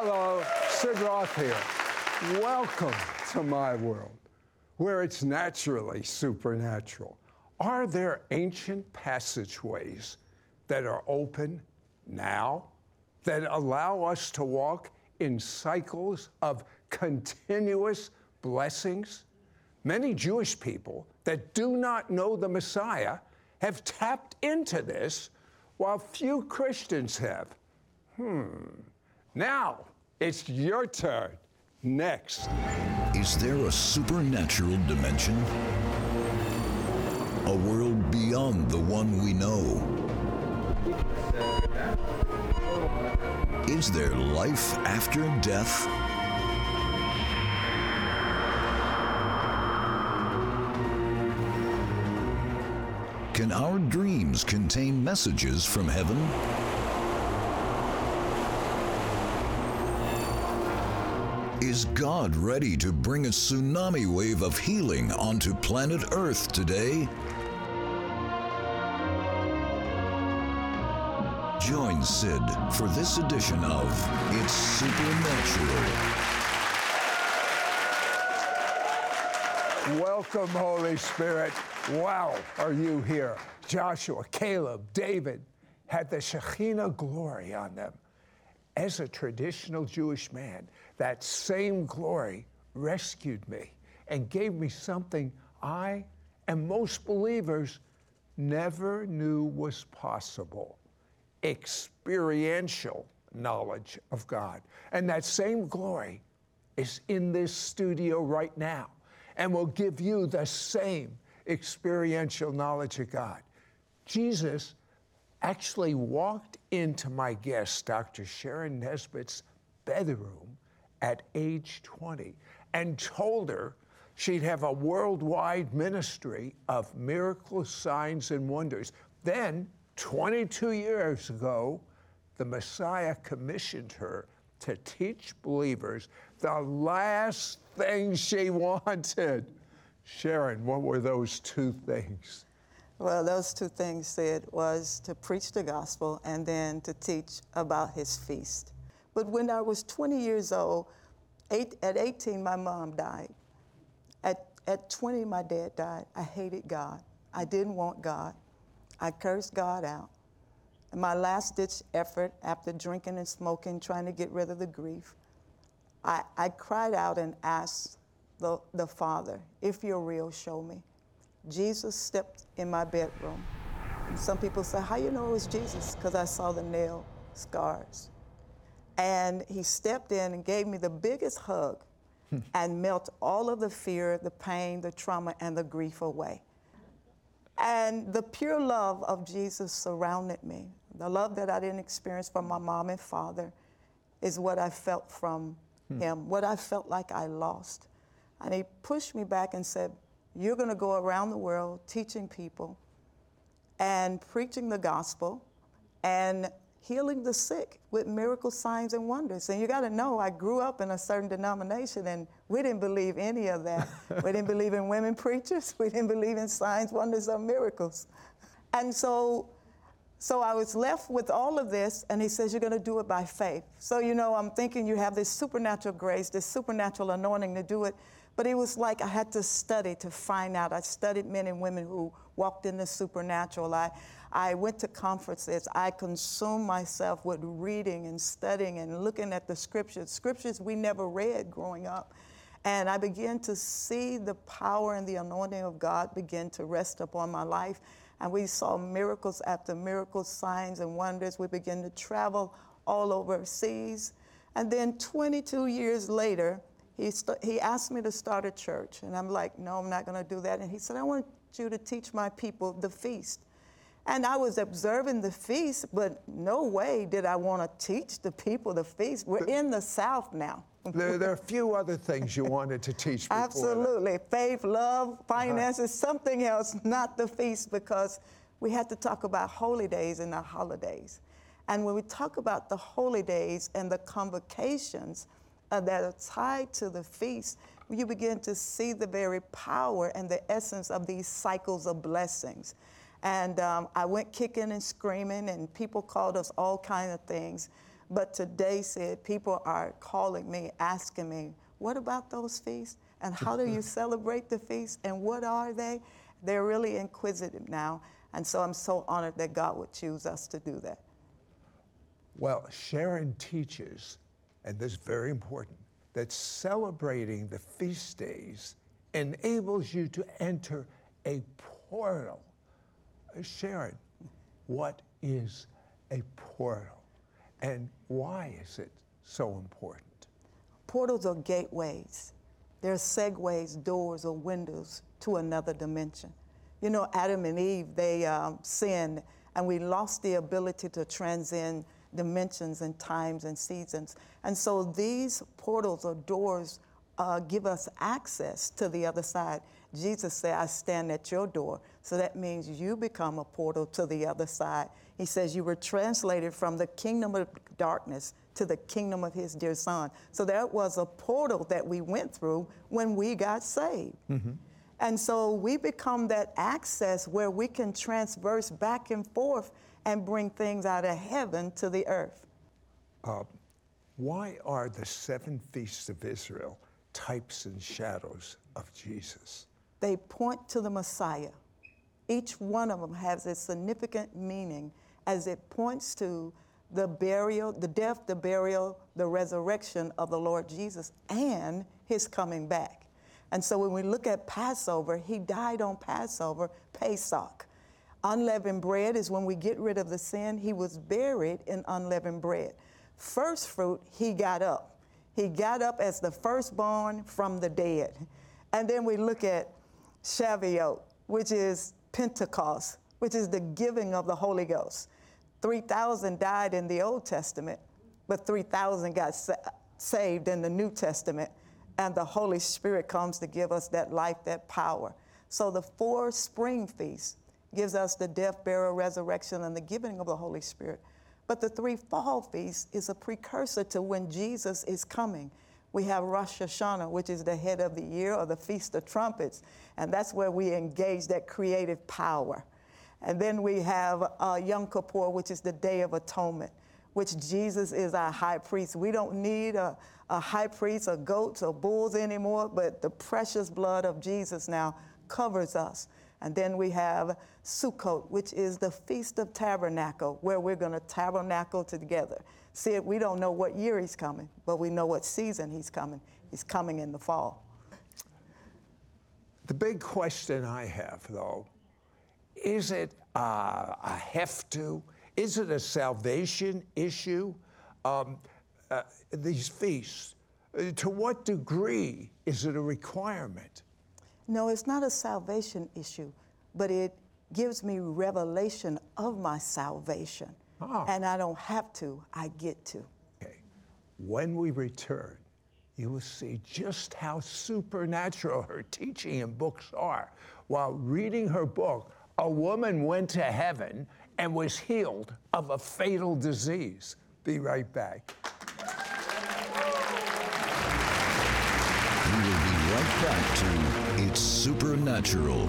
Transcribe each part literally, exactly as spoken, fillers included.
Hello, Sid Roth here. Welcome to my world, where it's naturally supernatural. Are there ancient passageways that are open now that allow us to walk in cycles of continuous blessings? Many Jewish people that do not know the Messiah have tapped into this, while few Christians have. Hmm. Now, it's your turn. Next. Is there a supernatural dimension? A world beyond the one we know? Is there life after death? Can our dreams contain messages from heaven? Is God ready to bring a tsunami wave of healing onto planet Earth today? Join Sid for this edition of It's Supernatural. Welcome, Holy Spirit. Wow, are you here? Joshua, Caleb, David had the Shekinah glory on them. As a traditional Jewish man, that same glory rescued me and gave me something I and most believers never knew was possible: experiential knowledge of God. And that same glory is in this studio right now, and will give you the same experiential knowledge of God. Jesus actually walked into my guest, Doctor Sharon Nesbitt's bedroom at age twenty, and told her she'd have a worldwide ministry of miracles, signs, and wonders. Then, twenty-two years ago, the Messiah commissioned her to teach believers the last thing she wanted. Sharon, what were those two things? Well, those two things, Sid, was to preach the gospel and then to teach about his feast. But when I was twenty years old, eight, at eighteen, my mom died. At, at twenty, my dad died. I hated God. I didn't want God. I cursed God out. My last-ditch effort, after drinking and smoking, trying to get rid of the grief, I, I cried out and asked the, the Father, if you're real, show me. Jesus stepped in my bedroom. And some people say, how you know it was Jesus? Because I saw the nail scars. And he stepped in and gave me the biggest hug and melted all of the fear, the pain, the trauma, and the grief away. And the pure love of Jesus surrounded me. The love that I didn't experience from my mom and father is what I felt from hmm. him, what I felt like I lost. And he pushed me back and said, you're going to go around the world teaching people and preaching the gospel and healing the sick with miracles, signs, and wonders. And you got to know, I grew up in a certain denomination, and we didn't believe any of that. We didn't believe in women preachers. We didn't believe in signs, wonders, or miracles. And so, so I was left with all of this, and he says, you're going to do it by faith. So, you know, I'm thinking you have this supernatural grace, this supernatural anointing to do it. But it was like I had to study to find out. I studied men and women who walked in the supernatural. I, I went to conferences. I consumed myself with reading and studying and looking at the scriptures, scriptures we never read growing up. And I began to see the power and the anointing of God begin to rest upon my life. And we saw miracles after miracles, signs and wonders. We began to travel all overseas. And then twenty-two years later, He, st- he asked me to start a church, and I'm like, no, I'm not going to do that. And he said, I want you to teach my people the feast. And I was observing the feast, but no way did I want to teach the people the feast. We're in the South now. There, there are a few other things you wanted to teach people. Absolutely. Faith, love, finances, uh-huh. something else, not the feast, because we had to talk about holy days and not holidays. And when we talk about the holy days and the convocations Uh, that are tied to the feast, you begin to see the very power and the essence of these cycles of blessings. And um, I went kicking and screaming, and people called us all kinds of things. But today, Sid, people are calling me, asking me, what about those feasts? And how do you celebrate the feasts? And what are they? They're really inquisitive now. And so I'm so honored that God would choose us to do that. Well, Sharon teaches, and this is very important, that celebrating the feast days enables you to enter a portal. Sharon, what is a portal? And why is it so important? Portals are gateways. They're segues, doors, or windows to another dimension. You know, Adam and Eve, they um, sinned, and we lost the ability to transcend dimensions and times and seasons. And so these portals or doors uh, give us access to the other side. Jesus said, I stand at your door. So that means you become a portal to the other side. He says you were translated from the kingdom of darkness to the kingdom of his dear son. So that was a portal that we went through when we got saved. Mm-hmm. And so we become that access where we can transverse back and forth and bring things out of heaven to the earth. Uh, why are the seven feasts of Israel types and shadows of Jesus? They point to the Messiah. Each one of them has a significant meaning as it points to the burial, the death, the burial, the resurrection of the Lord Jesus and his coming back. And so when we look at Passover, he died on Passover, Pesach. Unleavened bread is when we get rid of the sin. He was buried in unleavened bread. First fruit, he got up. He got up as the firstborn from the dead. And then we look at Shaviot, which is Pentecost, which is the giving of the Holy Ghost. three thousand died in the Old Testament, but three thousand got sa- saved in the New Testament. And the Holy Spirit comes to give us that life, that power. So the four spring feasts gives us the death, burial, resurrection, and the giving of the Holy Spirit. But the three fall feasts is a precursor to when Jesus is coming. We have Rosh Hashanah, which is the head of the year, or the Feast of Trumpets, and that's where we engage that creative power. And then we have uh, Yom Kippur, which is the Day of Atonement, which Jesus is our high priest. We don't need a, a high priest or goats or bulls anymore, but the precious blood of Jesus now covers us. And then we have Sukkot, which is the Feast of Tabernacle, where we're going to tabernacle together. See, we don't know what year he's coming, but we know what season he's coming. He's coming in the fall. The big question I have, though, is it uh, a have to? Is it a salvation issue? Um, uh, these feasts, uh, to what degree is it a requirement? No, it's not a salvation issue, but it gives me revelation of my salvation. Oh. And I don't have to, I get to. Okay. When we return, you will see just how supernatural her teaching and books are. While reading her book, a woman went to heaven and was healed of a fatal disease. Be right back. We will be right back to It's Supernatural.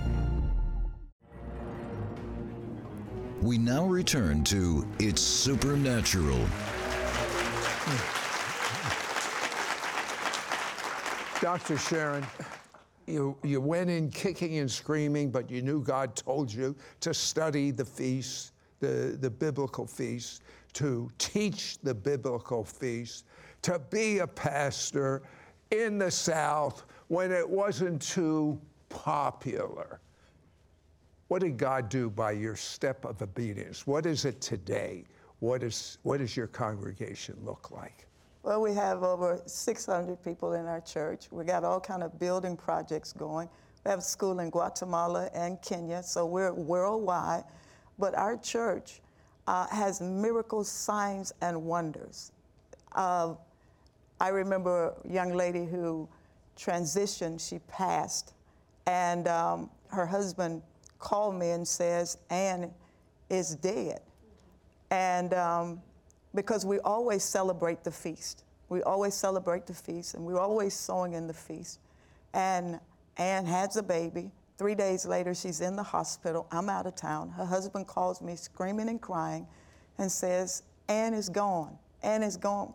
We now return to It's Supernatural. Doctor Sharon, you, you went in kicking and screaming, but you knew God told you to study the feasts, the, the biblical feasts, to teach the biblical feasts, to be a pastor in the South when it wasn't too popular. What did God do by your step of obedience? What is it today? What is what does your congregation look like? Well, we have over six hundred people in our church. We got all kind of building projects going. We have a school in Guatemala and Kenya, so we're worldwide. But our church uh, has miracles, signs, and wonders. Uh, I remember a young lady who transitioned, she passed, and um, her husband called me and says, Ann is dead. And um, because we always celebrate the feast. We always celebrate the feast, and we're always sowing in the feast. And Ann has a baby. Three days later, she's in the hospital. I'm out of town. Her husband calls me screaming and crying and says, Ann is gone. Ann is gone.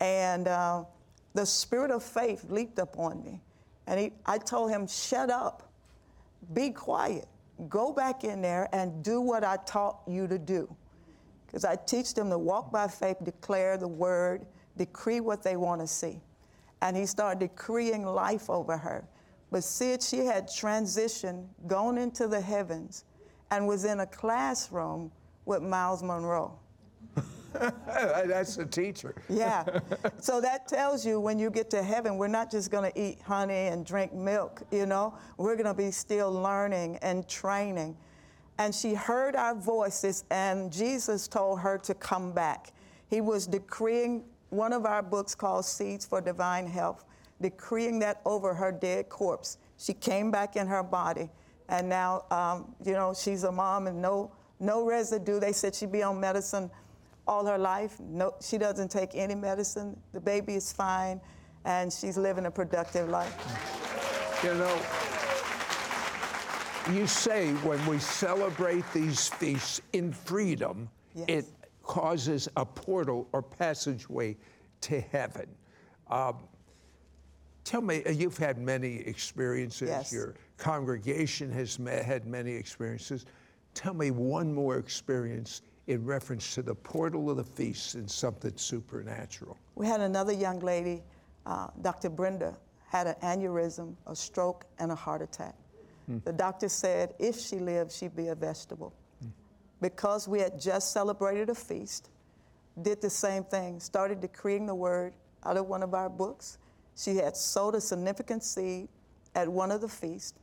And uh, the spirit of faith leaped up on me. And he, I told him, shut up. Be quiet. Go back in there and do what I taught you to do. Because I teach them to walk by faith, declare the word, decree what they want to see. And he started decreeing life over her. But Sid, she had transitioned, gone into the heavens, and was in a classroom with Miles Monroe. That's the teacher. Yeah. So that tells you when you get to heaven, we're not just going to eat honey and drink milk, you know. We're going to be still learning and training. And she heard our voices, and Jesus told her to come back. He was decreeing one of our books called Seeds for Divine Health, decreeing that over her dead corpse. She came back in her body, and now, um, you know, she's a mom and no no residue. They said she'd be on medicine all her life. No, she doesn't take any medicine. The baby is fine, and she's living a productive life. You know, you say when we celebrate these feasts in freedom, yes, it causes a portal or passageway to heaven. Um, Tell me, you've had many experiences. Yes. Your congregation has had many experiences. Tell me one more experience in reference to the portal of the feast and something supernatural. We had another young lady, uh, Doctor Brenda, had an aneurysm, a stroke, and a heart attack. Hmm. The doctor said if she lived, she'd be a vegetable. Hmm. Because we had just celebrated a feast, did the same thing, started decreeing the word out of one of our books. She had sowed a significant seed at one of the feasts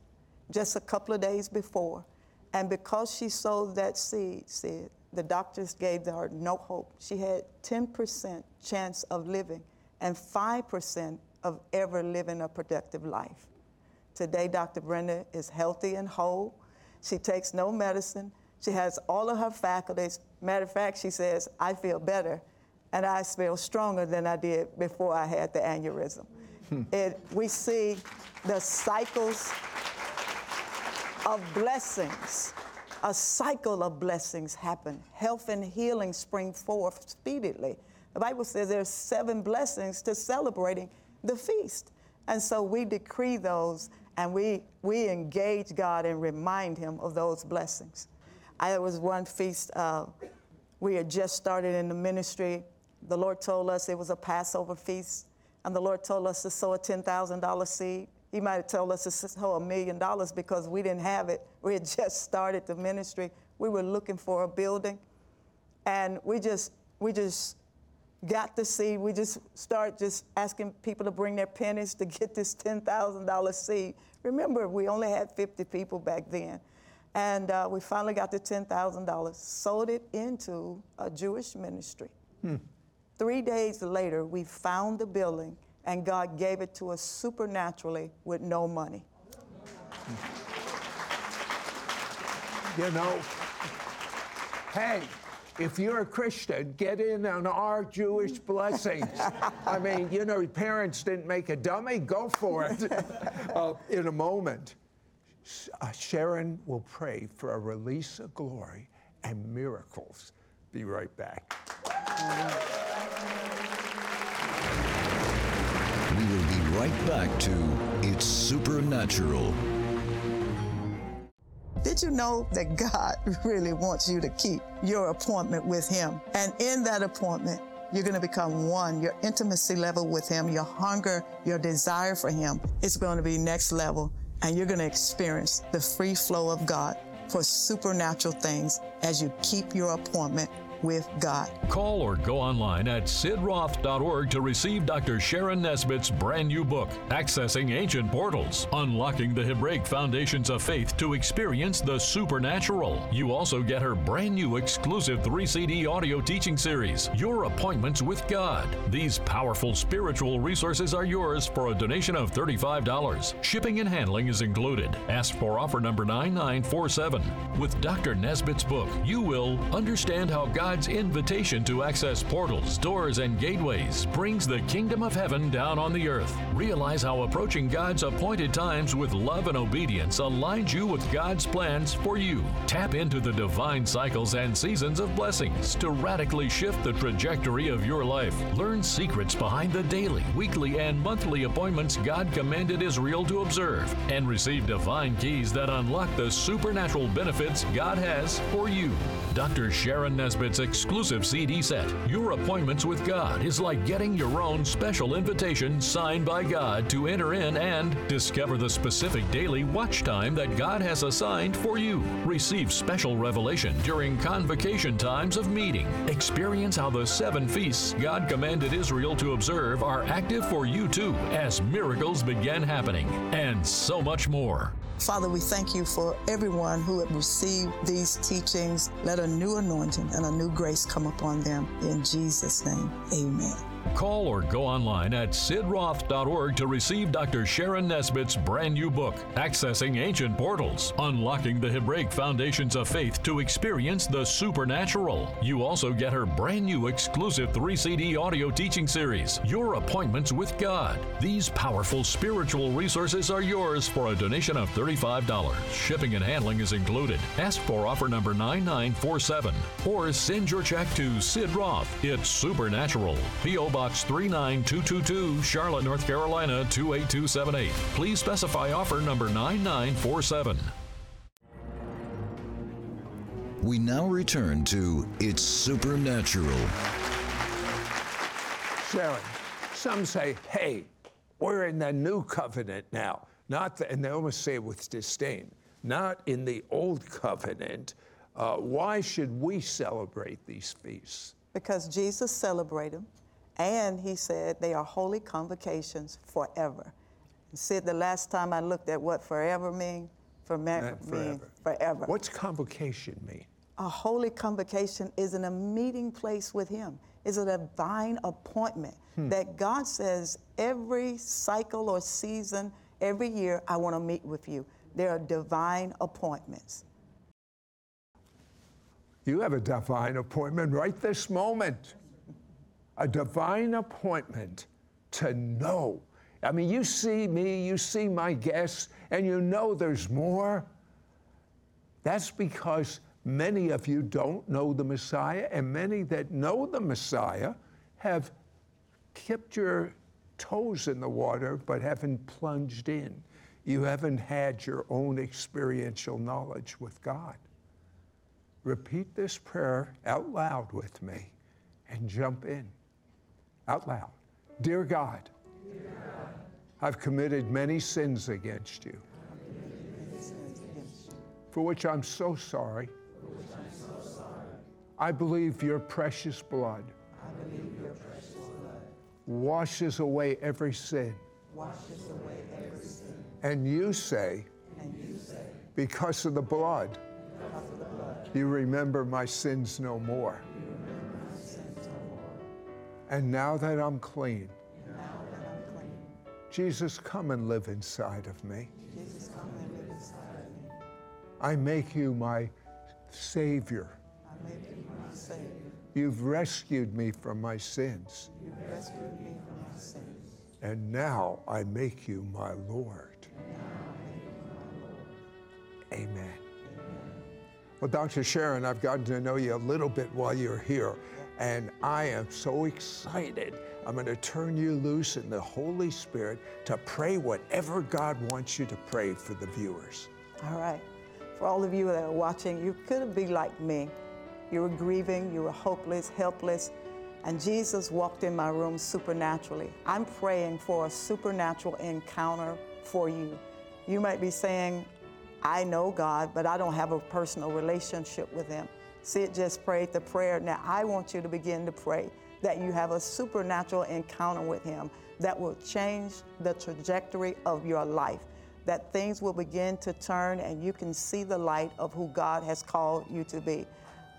just a couple of days before. And because she sowed that seed, Sid, the doctors gave her no hope. She had ten percent chance of living and five percent of ever living a productive life. Today, Doctor Brenda is healthy and whole. She takes no medicine. She has all of her faculties. Matter of fact, she says, I feel better and I feel stronger than I did before I had the aneurysm. It, we see the cycles of blessings, a cycle of blessings happen. Health and healing spring forth speedily. The Bible says there's seven blessings to celebrating the feast. And so we decree those, and we, we engage God and remind him of those blessings. I was one feast, uh, we had just started in the ministry. The Lord told us it was a Passover feast, and the Lord told us to sow a ten thousand dollars seed. He might have told us to sow a million dollars because we didn't have it. We had just started the ministry. We were looking for a building, and we just we just got the seed. We just started just asking people to bring their pennies to get this ten thousand dollars seed. Remember, we only had fifty people back then. And uh, we finally got the ten thousand dollars, sold it into a Jewish ministry. Hmm. Three days later, we found the building, and God gave it to us supernaturally with no money. You know, hey, if you're a Christian, get in on our Jewish blessings. I mean, you know, parents didn't make a dummy. Go for it. uh, in a moment, uh, Sharon will pray for a release of glory and miracles. Be right back. Uh, We will be right back to It's Supernatural. Did you know that God really wants you to keep your appointment with him? And in that appointment, you're going to become one. Your intimacy level with him, your hunger, your desire for him, it's going to be next level. And you're going to experience the free flow of God for supernatural things as you keep your appointment with God. Call or go online at sid roth dot org to receive Doctor Sharon Nesbitt's brand new book, Accessing Ancient Portals, Unlocking the Hebraic Foundations of Faith to Experience the Supernatural. You also get her brand new exclusive three C D audio teaching series, Your Appointments with God. These powerful spiritual resources are yours for a donation of thirty-five dollars. Shipping and handling is included. Ask for offer number nine nine four seven. With Doctor Nesbitt's book, you will understand how God's invitation to access portals, doors, and gateways brings the kingdom of heaven down on the earth. Realize how approaching God's appointed times with love and obedience aligns you with God's plans for you. Tap into the divine cycles and seasons of blessings to radically shift the trajectory of your life. Learn secrets behind the daily, weekly, and monthly appointments God commanded Israel to observe, and receive divine keys that unlock the supernatural benefits God has for you. Doctor Sharon Nesbitt's exclusive C D set, Your Appointments with God, is like getting your own special invitation signed by God to enter in and discover the specific daily watch time that God has assigned for you. Receive special revelation during convocation times of meeting. Experience how the seven feasts God commanded Israel to observe are active for you too as miracles began happening, and so much more. Father, we thank you for everyone who have received these teachings. Let a new anointing and a new grace come upon them. In Jesus' name, amen. Call or go online at sid roth dot org to receive Doctor Sharon Nesbitt's brand new book, Accessing Ancient Portals, Unlocking the Hebraic Foundations of Faith to Experience the Supernatural. You also get her brand new exclusive three C D audio teaching series, Your Appointments with God. These powerful spiritual resources are yours for a donation of thirty-five dollars. Shipping and handling is included. Ask for offer number nine nine four seven or send your check to Sid Roth. It's Supernatural. P O. Box three nine two two two, Charlotte, North Carolina two eight two seven eight. Please specify offer number nine nine four seven. We now return to It's Supernatural. Sharon, some say, hey, we're in the new covenant now. Not the, and they almost say it with disdain, not in the old covenant. Uh, why should we celebrate these feasts? Because Jesus celebrated them, and he said they are holy convocations forever. He said the last time I looked at what forever mean, for me, forever. Mean forever. What's convocation mean? A holy convocation is in a meeting place with him. It's a divine appointment hmm. that God says every cycle or season, every year, I want to meet with you. There are divine appointments. You have a divine appointment right this moment. A divine appointment to know. I mean, you see me, you see my guests, and you know there's more. That's because many of you don't know the Messiah, and many that know the Messiah have kept your toes in the water but haven't plunged in. You haven't had your own experiential knowledge with God. Repeat this prayer out loud with me and jump in. Out loud. Dear God, Dear God, I've committed many sins against you, for which I'm so sorry. I believe your precious blood washes away every sin. Washes away every sin. And you say, and you say because of the blood, you remember my sins no more. You remember my sins no more. And now that I'm clean, now that I'm clean, Jesus, come and live inside of me. Jesus, come and live inside of me. I make you my Savior. I make you my Savior. You've rescued me from my sins. You've rescued me from my sins. And now I make you my Lord. And now I make you my Lord. Amen. Well, Doctor Sharon, I've gotten to know you a little bit while you're here, and I am so excited. I'm going to turn you loose in the Holy Spirit to pray whatever God wants you to pray for the viewers. All right. For all of you that are watching, you could be like me. You were grieving, you were hopeless, helpless, and Jesus walked in my room supernaturally. I'm praying for a supernatural encounter for you. You might be saying, I know God, but I don't have a personal relationship with him. Sid just prayed the prayer. Now I want you to begin to pray that you have a supernatural encounter with him that will change the trajectory of your life, that things will begin to turn and you can see the light of who God has called you to be.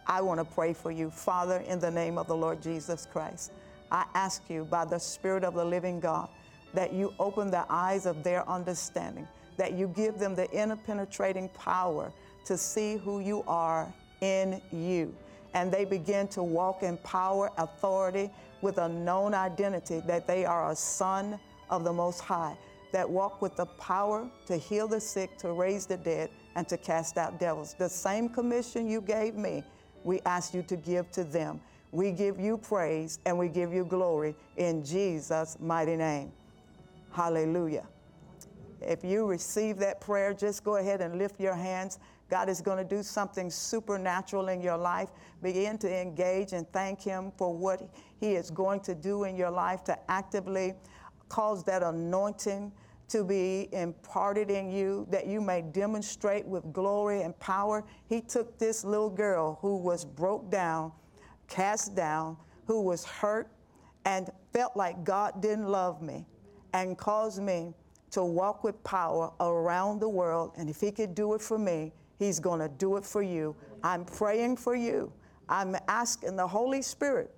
I want to pray for you. Father, in the name of the Lord Jesus Christ, I ask you by the Spirit of the living God that you open the eyes of their understanding, that you give them the inner penetrating power to see who you are in you. And they begin to walk in power, authority, with a known identity that they are a son of the Most High, that walk with the power to heal the sick, to raise the dead, and to cast out devils. The same commission you gave me, we ask you to give to them. We give you praise and we give you glory in Jesus' mighty name. Hallelujah. If you receive that prayer, just go ahead and lift your hands. God is going to do something supernatural in your life. Begin to engage and thank him for what he is going to do in your life to actively cause that anointing to be imparted in you, that you may demonstrate with glory and power. He took this little girl who was broke down, cast down, who was hurt, and felt like God didn't love me, and caused me to walk with power around the world. And if he could do it for me, he's going to do it for you. I'm praying for you. I'm asking the Holy Spirit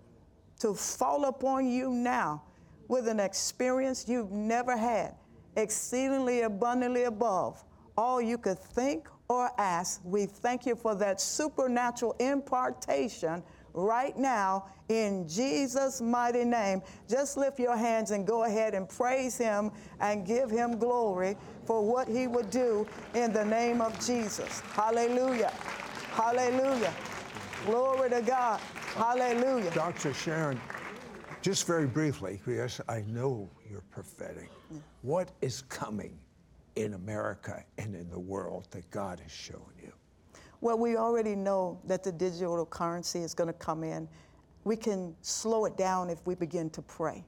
to fall upon you now with an experience you've never had, exceedingly abundantly above all you could think or ask. We thank you for that supernatural impartation right now in Jesus' mighty name. Just lift your hands and go ahead and praise him and give him glory for what he would do in the name of Jesus. Hallelujah. Hallelujah. Glory to God. Hallelujah. Doctor Sharon, just very briefly, yes, I know you're prophetic. Yeah. What is coming in America and in the world that God has shown you? Well, we already know that the digital currency is going to come in. We can slow it down if we begin to pray.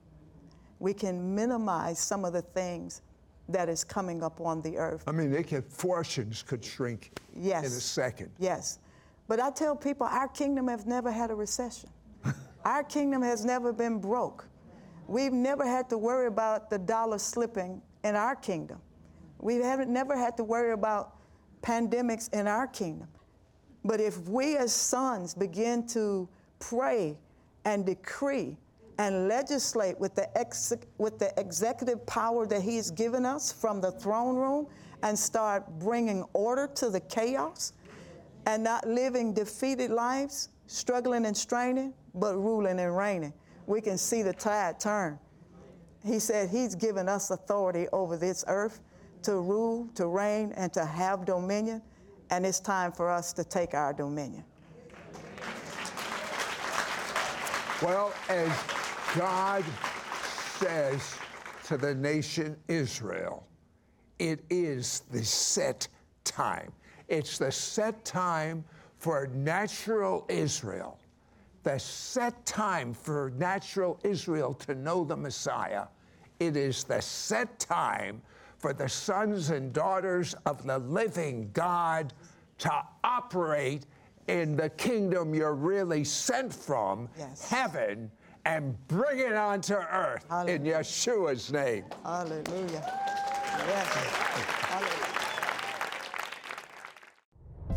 We can minimize some of the things that is coming up on the earth. I mean, they can, fortunes could shrink yes. in a second. Yes. But I tell people, our kingdom has never had a recession. Our kingdom has never been broke. We've never had to worry about the dollar slipping in our kingdom. We haven't never had to worry about pandemics in our kingdom. But if we as sons begin to pray and decree and legislate with the ex- with the executive power that he has given us from the throne room and start bringing order to the chaos and not living defeated lives, struggling and straining, but ruling and reigning, we can see the tide turn. He said he's given us authority over this earth to rule, to reign, and to have dominion. And it's time for us to take our dominion. Well, as God says to the nation Israel, it is the set time. It's the set time for natural Israel, the set time for natural Israel to know the Messiah. It is the set time for the sons and daughters of the living God to operate in the kingdom you're really sent from, yes. heaven, and bring it onto earth. Hallelujah. In Yeshua's name. Hallelujah. Yes. Hallelujah.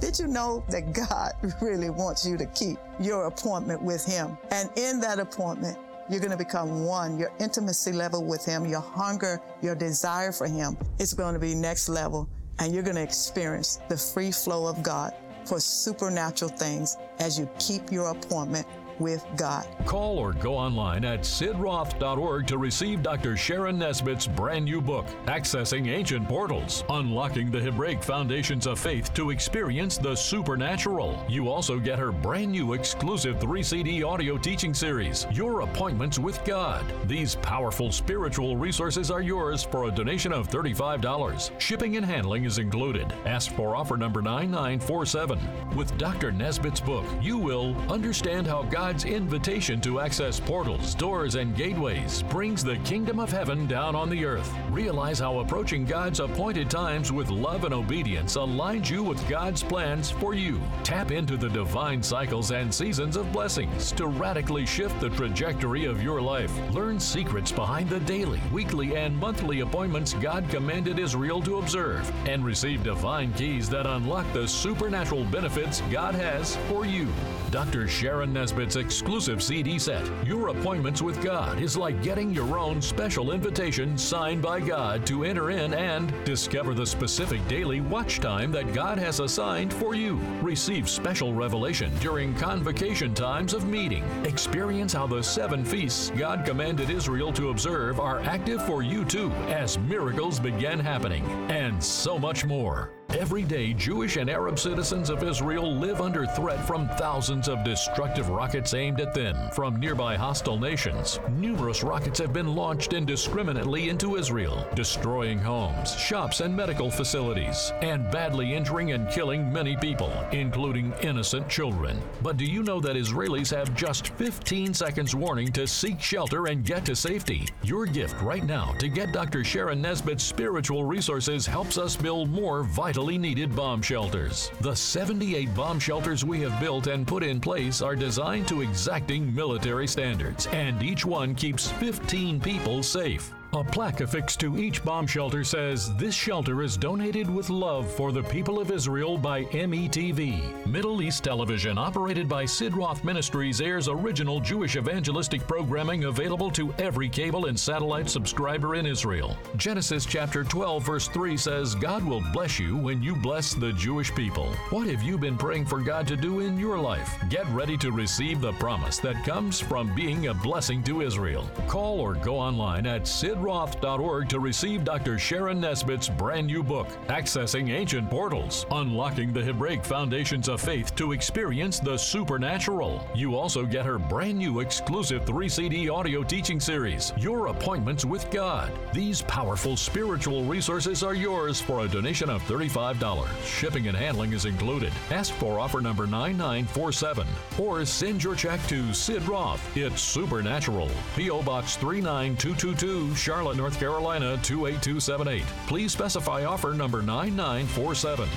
Did you know that God really wants you to keep your appointment with him? And in that appointment, you're going to become one. Your intimacy level with him, your hunger, your desire for him, it's going to be next level. And you're going to experience the free flow of God for supernatural things as you keep your appointment with God. Call or go online at sid roth dot org to receive Doctor Sharon Nesbitt's brand new book, Accessing Ancient Portals, Unlocking the Hebraic Foundations of Faith to Experience the Supernatural. You also get her brand new exclusive three C D audio teaching series, Your Appointments with God. These powerful spiritual resources are yours for a donation of thirty-five dollars. Shipping and handling is included. Ask for offer number nine nine four seven. With Doctor Nesbitt's book, you will understand how God God's invitation to access portals, doors, and gateways brings the kingdom of heaven down on the earth. Realize how approaching God's appointed times with love and obedience aligns you with God's plans for you. Tap into the divine cycles and seasons of blessings to radically shift the trajectory of your life. Learn secrets behind the daily, weekly, and monthly appointments God commanded Israel to observe, and receive divine keys that unlock the supernatural benefits God has for you. Doctor Sharon Nesbitt's exclusive C D set, Your Appointments with God, is like getting your own special invitation signed by God to enter in and discover the specific daily watch time that God has assigned for you. Receive special revelation during convocation times of meeting. Experience how the seven feasts God commanded Israel to observe are active for you too as miracles began happening, and so much more. Every day, Jewish and Arab citizens of Israel live under threat from thousands of destructive rockets aimed at them from nearby hostile nations. Numerous rockets have been launched indiscriminately into Israel, destroying homes, shops, and medical facilities, and badly injuring and killing many people, including innocent children. But do you know that Israelis have just fifteen seconds warning to seek shelter and get to safety? Your gift right now to get Doctor Sharon Nesbitt's spiritual resources helps us build more vital needed bomb shelters. The seventy-eight bomb shelters we have built and put in place are designed to exacting military standards, and each one keeps fifteen people safe. A plaque affixed to each bomb shelter says, "This shelter is donated with love for the people of Israel by M E T V, Middle East Television, operated by Sid Roth Ministries, airs original Jewish evangelistic programming available to every cable and satellite subscriber in Israel." Genesis chapter twelve, verse three says, "God will bless you when you bless the Jewish people." What have you been praying for God to do in your life? Get ready to receive the promise that comes from being a blessing to Israel. Call or go online at Sid Roth dot org to receive Doctor Sharon Nesbitt's brand new book, Accessing Ancient Portals, Unlocking the Hebraic Foundations of Faith to Experience the Supernatural. You also get her brand new exclusive three C D audio teaching series, Your Appointments with God. These powerful spiritual resources are yours for a donation of thirty-five dollars. Shipping and handling is included. Ask for offer number nine nine four seven or send your check to Sid Roth. It's Supernatural. P O Box three nine two two two, Charlotte, North Carolina two eight two seven eight. Please specify offer number nine nine four seven.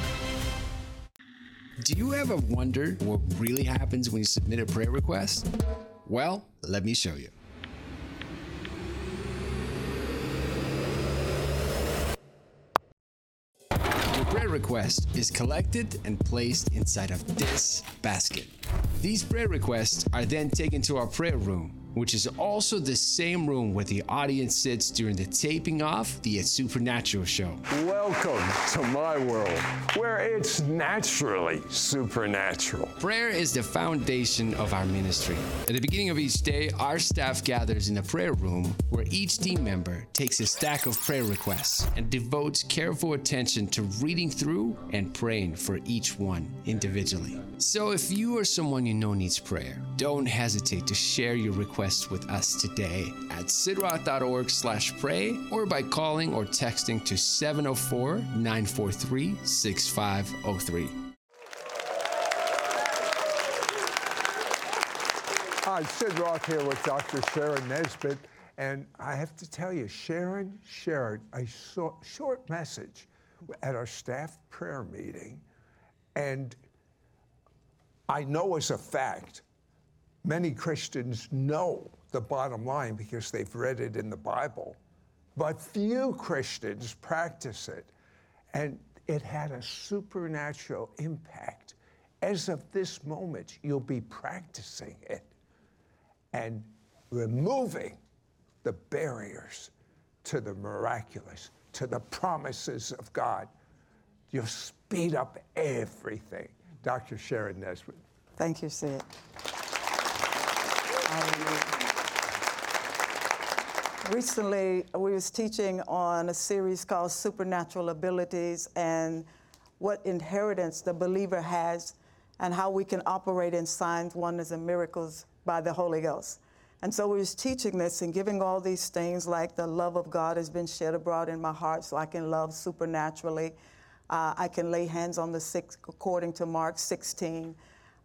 Do you ever wonder what really happens when you submit a prayer request? Well, let me show you. Your prayer request is collected and placed inside of this basket. These prayer requests are then taken to our prayer room, which is also the same room where the audience sits during the taping of the Supernatural Show. Welcome to my world, where it's naturally supernatural. Prayer is the foundation of our ministry. At the beginning of each day, our staff gathers in the prayer room, where each team member takes a stack of prayer requests and devotes careful attention to reading through and praying for each one individually. So if you or someone you know needs prayer, don't hesitate to share your request with us today at sidroth dot org slash pray or by calling or texting to seven oh four, nine four three, six five oh three. Hi, Sid Roth here with Doctor Sharon Nesbitt, and I have to tell you, Sharon shared a so- short message at our staff prayer meeting, and I know as a fact many Christians know the bottom line because they've read it in the Bible, but few Christians practice it. And it had a supernatural impact. As of this moment, you'll be practicing it and removing the barriers to the miraculous, to the promises of God. You'll speed up everything. Doctor Sharon Nesbitt. Thank you, Sid. Recently, we was teaching on a series called Supernatural Abilities and what inheritance the believer has and how we can operate in signs, wonders, and miracles by the Holy Ghost. And so we was teaching this and giving all these things like the love of God has been shed abroad in my heart so I can love supernaturally. Uh, I can lay hands on the sick according to Mark sixteen.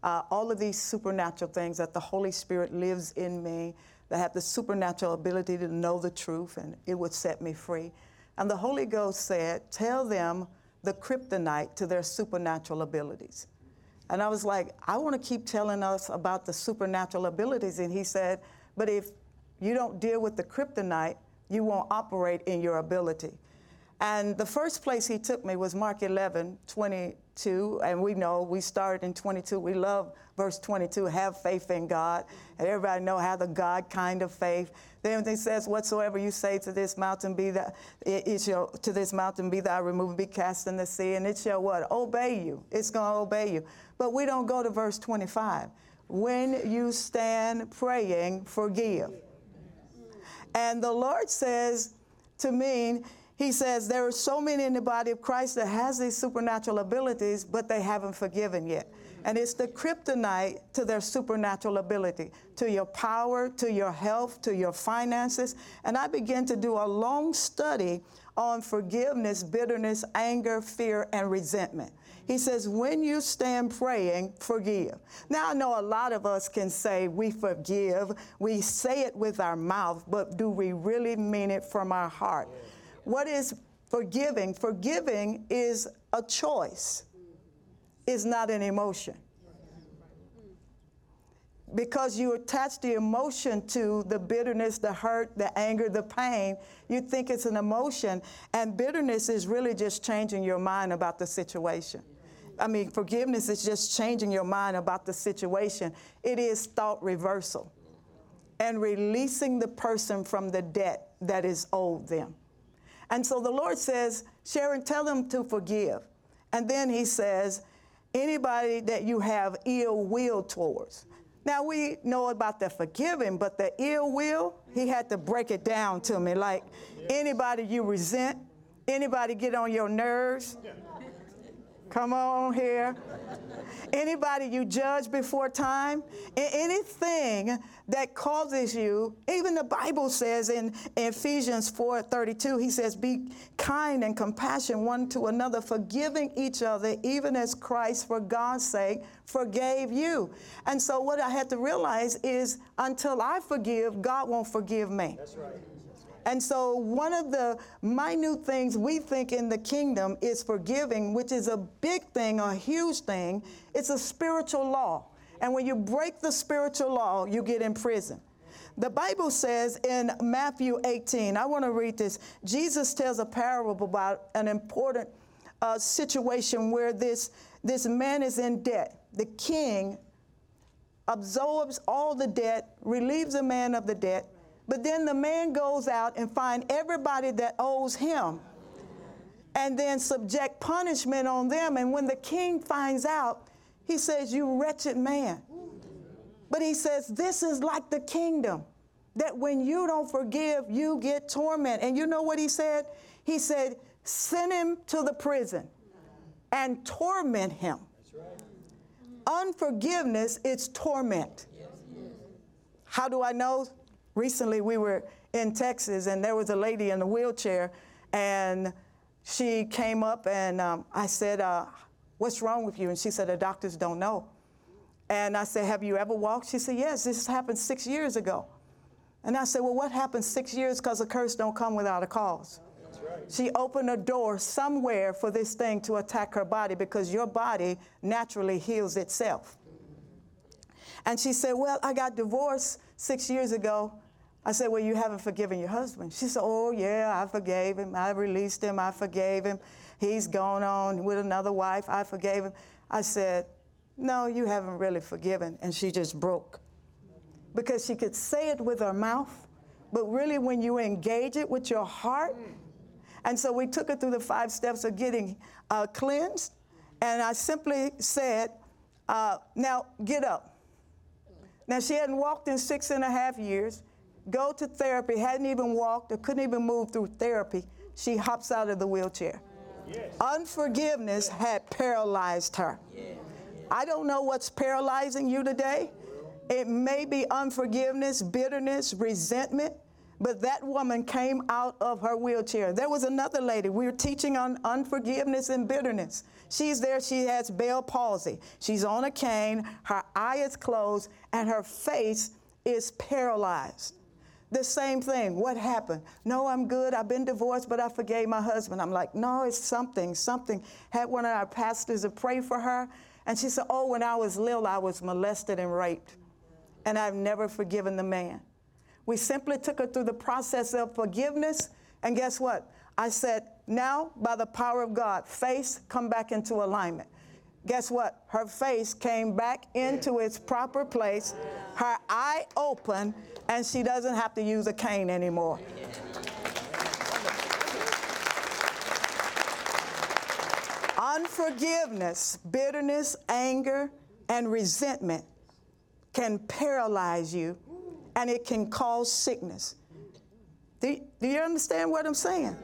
uh, all of these supernatural things, that the Holy Spirit lives in me, that I have the supernatural ability to know the truth, and it would set me free. And the Holy Ghost said, tell them the kryptonite to their supernatural abilities. And I was like, I want to keep telling us about the supernatural abilities. And he said, but if you don't deal with the kryptonite, you won't operate in your ability. And the first place he took me was Mark eleven, twenty-two. And we know we started in twenty-two. We love verse twenty-two, have faith in God. And everybody know how the God kind of faith. Then it says, whatsoever you say to this mountain, be that it shall to this mountain be thy removed, be cast in the sea, and it shall what? Obey you. It's going to obey you. But we don't go to verse twenty-five. When you stand praying, forgive. And the Lord says to me, He says, there are so many in the body of Christ that has these supernatural abilities, but they haven't forgiven yet. And it's the kryptonite to their supernatural ability, to your power, to your health, to your finances. And I began to do a long study on forgiveness, bitterness, anger, fear, and resentment. He says, when you stand praying, forgive. Now, I know a lot of us can say we forgive. We say it with our mouth, but do we really mean it from our heart? What is forgiving? Forgiving is a choice. It's not an emotion. Because you attach the emotion to the bitterness, the hurt, the anger, the pain. You think it's an emotion. And bitterness is really just changing your mind about the situation. I mean, forgiveness is just changing your mind about the situation. It is thought reversal and releasing the person from the debt that is owed them. And so the Lord says, Sharon, tell them to forgive. And then he says, anybody that you have ill will towards. Now, we know about the forgiving, but the ill will, he had to break it down to me. Like, anybody you resent, anybody get on your nerves, come on here. Anybody you judge before time, anything that causes you, even the Bible says in Ephesians four thirty-two, he says, be kind and compassionate one to another, forgiving each other, even as Christ, for God's sake, forgave you. And so what I had to realize is until I forgive, God won't forgive me. That's right. And so one of the minute things we think in the kingdom is forgiving, which is a big thing, a huge thing. It's a spiritual law. And when you break the spiritual law, you get in prison. The Bible says in Matthew eighteen, I want to read this. Jesus tells a parable about an important uh, situation where this, this man is in debt. The king absorbs all the debt, relieves the man of the debt. But then the man goes out and finds everybody that owes him and then subject punishment on them. And when the king finds out, he says, you wretched man. But he says, this is like the kingdom, that when you don't forgive, you get torment. And you know what he said? He said, send him to the prison and torment him. That's right. Unforgiveness is torment. Yes. How do I know? Recently, we were in Texas, and there was a lady in a wheelchair, and she came up, and um, I said, uh, what's wrong with you? And she said, the doctors don't know. And I said, have you ever walked? She said, yes, this happened six years ago. And I said, well, what happened six years? Because a curse don't come without a cause. That's right. She opened a door somewhere for this thing to attack her body, because your body naturally heals itself. And she said, well, I got divorced six years ago. I said, well, you haven't forgiven your husband. She said, oh, yeah, I forgave him. I released him. I forgave him. He's gone on with another wife. I forgave him. I said, no, you haven't really forgiven. And she just broke. Because she could say it with her mouth, but really when you engage it with your heart. And so we took her through the five steps of getting uh, cleansed. And I simply said, uh, now get up. Now, she hadn't walked in six and a half years. Go to therapy, hadn't even walked or couldn't even move through therapy, she hops out of the wheelchair. Yes. Unforgiveness had paralyzed her. Yes. I don't know what's paralyzing you today. It may be unforgiveness, bitterness, resentment, But that woman came out of her wheelchair. There was another lady. We were teaching on unforgiveness and bitterness. She's there. She has Bell's palsy. She's on a cane. Her eye is closed, and her face is paralyzed. The same thing. What happened? No, I'm good. I've been divorced, but I forgave my husband. I'm like, no, it's something, something. Had one of our pastors to pray for her, and she said, oh, when I was little, I was molested and raped, and I've never forgiven the man. We simply took her through the process of forgiveness. And guess what? I said, now, by the power of God, face, come back into alignment. Guess what? Her face came back into its proper place. Her eye opened, and she doesn't have to use a cane anymore. Unforgiveness, bitterness, anger, and resentment can paralyze you. And it can cause sickness. Do you, do you understand what I'm saying?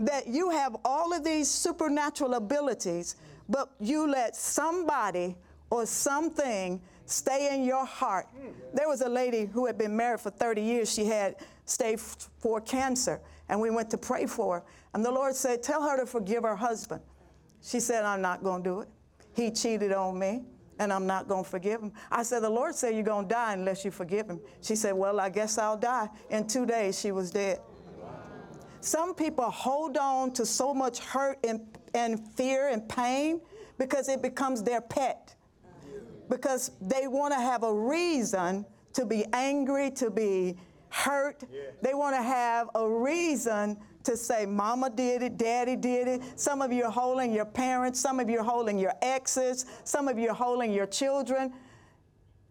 That you have all of these supernatural abilities, but you let somebody or something stay in your heart. There was a lady who had been married for thirty years. She had stage four cancer, and we went to pray for her. And the Lord said, tell her to forgive her husband. She said, I'm not going to do it. He cheated on me, and I'm not going to forgive him. I said, the Lord said you're going to die unless you forgive him. She said, well, I guess I'll die. In two days, she was dead. Wow. Some people hold on to so much hurt and, and fear and pain because it becomes their pet, because they want to have a reason to be angry, to be hurt. Yeah. They want to have a reason to say, mama did it, daddy did it. Some of you are holding your parents. Some of you are holding your exes. Some of you are holding your children.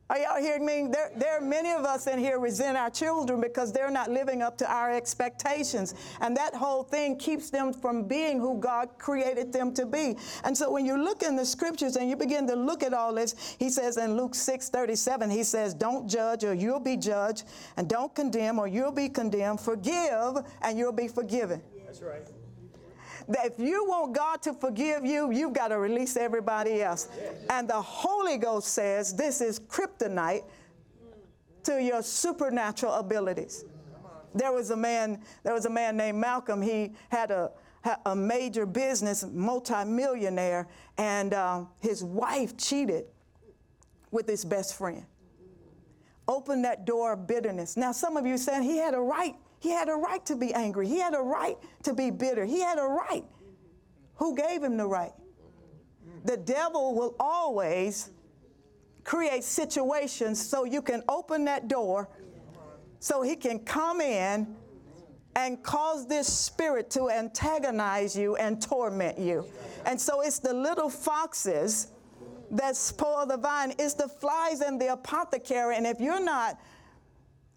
Are y'all hearing me? There, there are many of us in here resent our children because they're not living up to our expectations. And that whole thing keeps them from being who God created them to be. And so when you look in the scriptures and you begin to look at all this, he says in Luke six thirty-seven, he says, don't judge or you'll be judged, and don't condemn or you'll be condemned. Forgive and you'll be forgiven. That's right. That if you want God to forgive you, you've got to release everybody else. And the Holy Ghost says this is kryptonite to your supernatural abilities. There was a man, there was a man named Malcolm. He had a, a major business, multimillionaire, and um, his wife cheated with his best friend. Opened that door of bitterness. Now, some of you saying he had a right. He had a right to be angry. He had a right to be bitter. He had a right. Who gave him the right? The devil will always create situations so you can open that door, so he can come in and cause this spirit to antagonize you and torment you. And so it's the little foxes that spoil the vine. It's the flies and the apothecary. And if you're not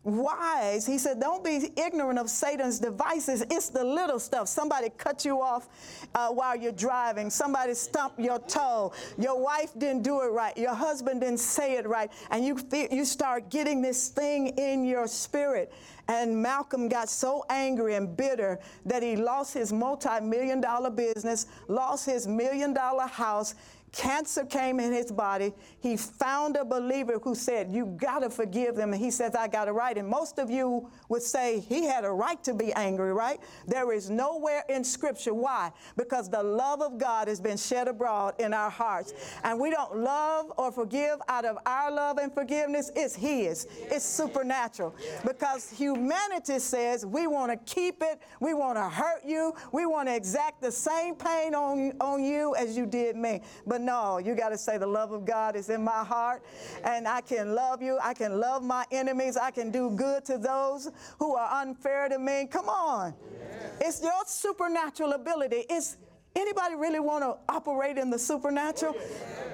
wise, he said, don't be ignorant of Satan's devices. It's the little stuff. Somebody cut you off uh, while you're driving. Somebody stumped your toe. Your wife didn't do it right. Your husband didn't say it right. And you th- you start getting this thing in your spirit. And Malcolm got so angry and bitter that he lost his multi-million dollar business, lost his million dollar house. Cancer came in his body. He found a believer who said, you got to forgive them. And he says, I got a right. And most of you would say he had a right to be angry, right? There is nowhere in Scripture. Why? Because the love of God has been shed abroad in our hearts. And we don't love or forgive out of our love and forgiveness. It's his. It's supernatural. Because humanity says we want to keep it. We want to hurt you. We want to exact the same pain on, on you as you did me. But no, you got to say the love of God is in my heart, and I can love you. I can love my enemies. I can do good to those who are unfair to me. Come on. Yeah. It's your supernatural ability. It's anybody really want to operate in the supernatural?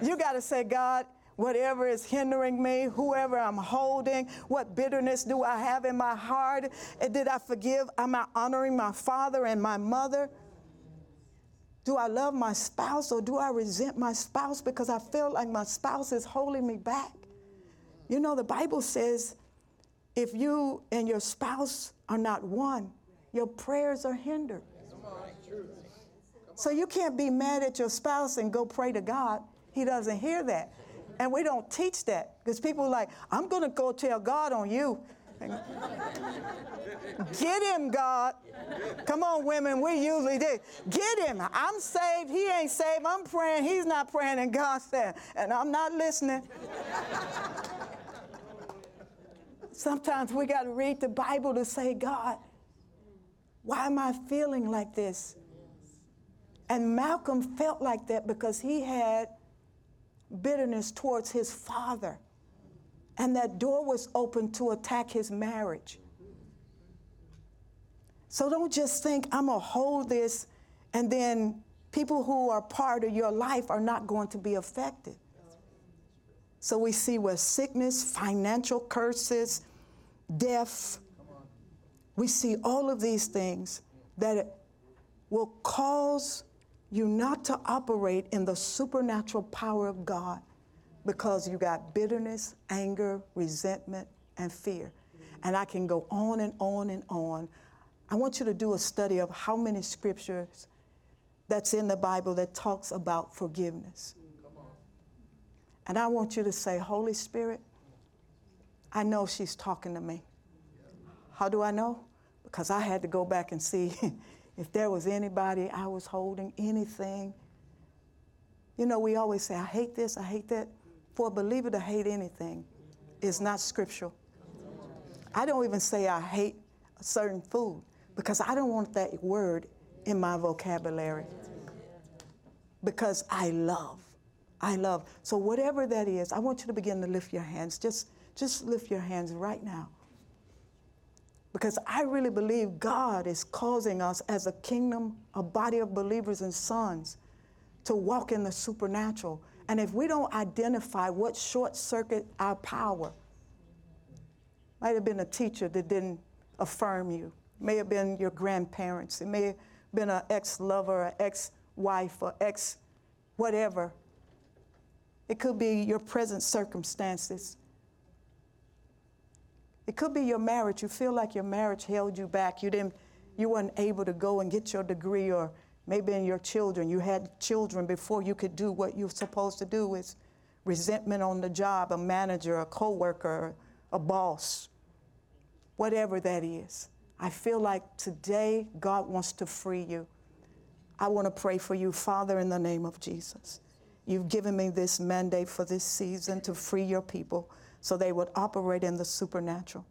Yeah. You got to say, God, whatever is hindering me, whoever I'm holding, what bitterness do I have in my heart? Did I forgive? Am I honoring my father and my mother? Do I love my spouse, or do I resent my spouse because I feel like my spouse is holding me back? You know, the Bible says if you and your spouse are not one, your prayers are hindered. So you can't be mad at your spouse and go pray to God. He doesn't hear that. And we don't teach that because people are like, I'm going to go tell God on you. Get him, God. Come on, women, we usually do. Get him. I'm saved. He ain't saved. I'm praying. He's not praying. And God said, and I'm not listening. Sometimes we got to read the Bible to say, God, why am I feeling like this? And Malcolm felt like that because he had bitterness towards his father. And that door was open to attack his marriage. So don't just think, I'm going to hold this, and then people who are part of your life are not going to be affected. So we see where sickness, financial curses, death, we see all of these things that will cause you not to operate in the supernatural power of God because you got bitterness, anger, resentment, and fear. And I can go on and on and on. I want you to do a study of how many scriptures that's in the Bible that talks about forgiveness. And I want you to say, Holy Spirit, I know she's talking to me. How do I know? Because I had to go back and see if there was anybody I was holding anything. You know, we always say, I hate this, I hate that. For a believer to hate anything is not scriptural. I don't even say I hate a certain food because I don't want that word in my vocabulary because I love. I love. So whatever that is, I want you to begin to lift your hands. Just, just lift your hands right now. Because I really believe God is causing us as a kingdom, a body of believers and sons, to walk in the supernatural. And if we don't identify what short-circuit our power, might have been a teacher that didn't affirm you. It may have been your grandparents. It may have been an ex-lover, an ex-wife, or ex-whatever. It could be your present circumstances. It could be your marriage. You feel like your marriage held you back. You didn't, you weren't able to go and get your degree, or maybe in your children. You had children before you could do what you're supposed to do. It's resentment on the job, a manager, a coworker, a boss, whatever that is. I feel like today God wants to free you. I want to pray for you, Father, in the name of Jesus. You've given me this mandate for this season to free your people so they would operate in the supernatural.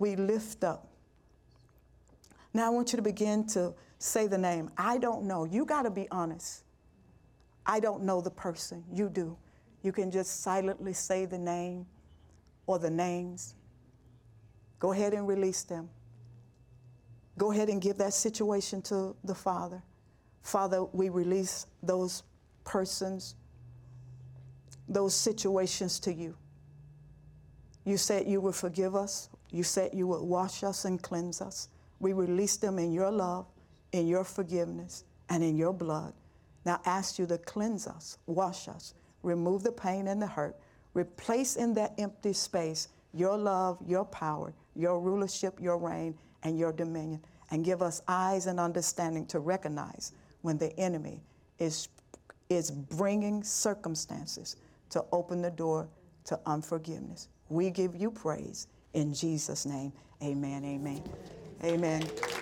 We lift up. Now I want you to begin to say the name. I don't know. You got to be honest. I don't know the person. You do. You can just silently say the name or the names. Go ahead and release them. Go ahead and give that situation to the Father. Father, we release those persons, those situations to you. You said you would forgive us. You said you would wash us and cleanse us. We release them in your love, in your forgiveness, and in your blood. Now ask you to cleanse us, wash us, remove the pain and the hurt, replace in that empty space your love, your power, your rulership, your reign, and your dominion, and give us eyes and understanding to recognize when the enemy is is bringing circumstances to open the door to unforgiveness. We give you praise in Jesus' name. Amen, amen, amen.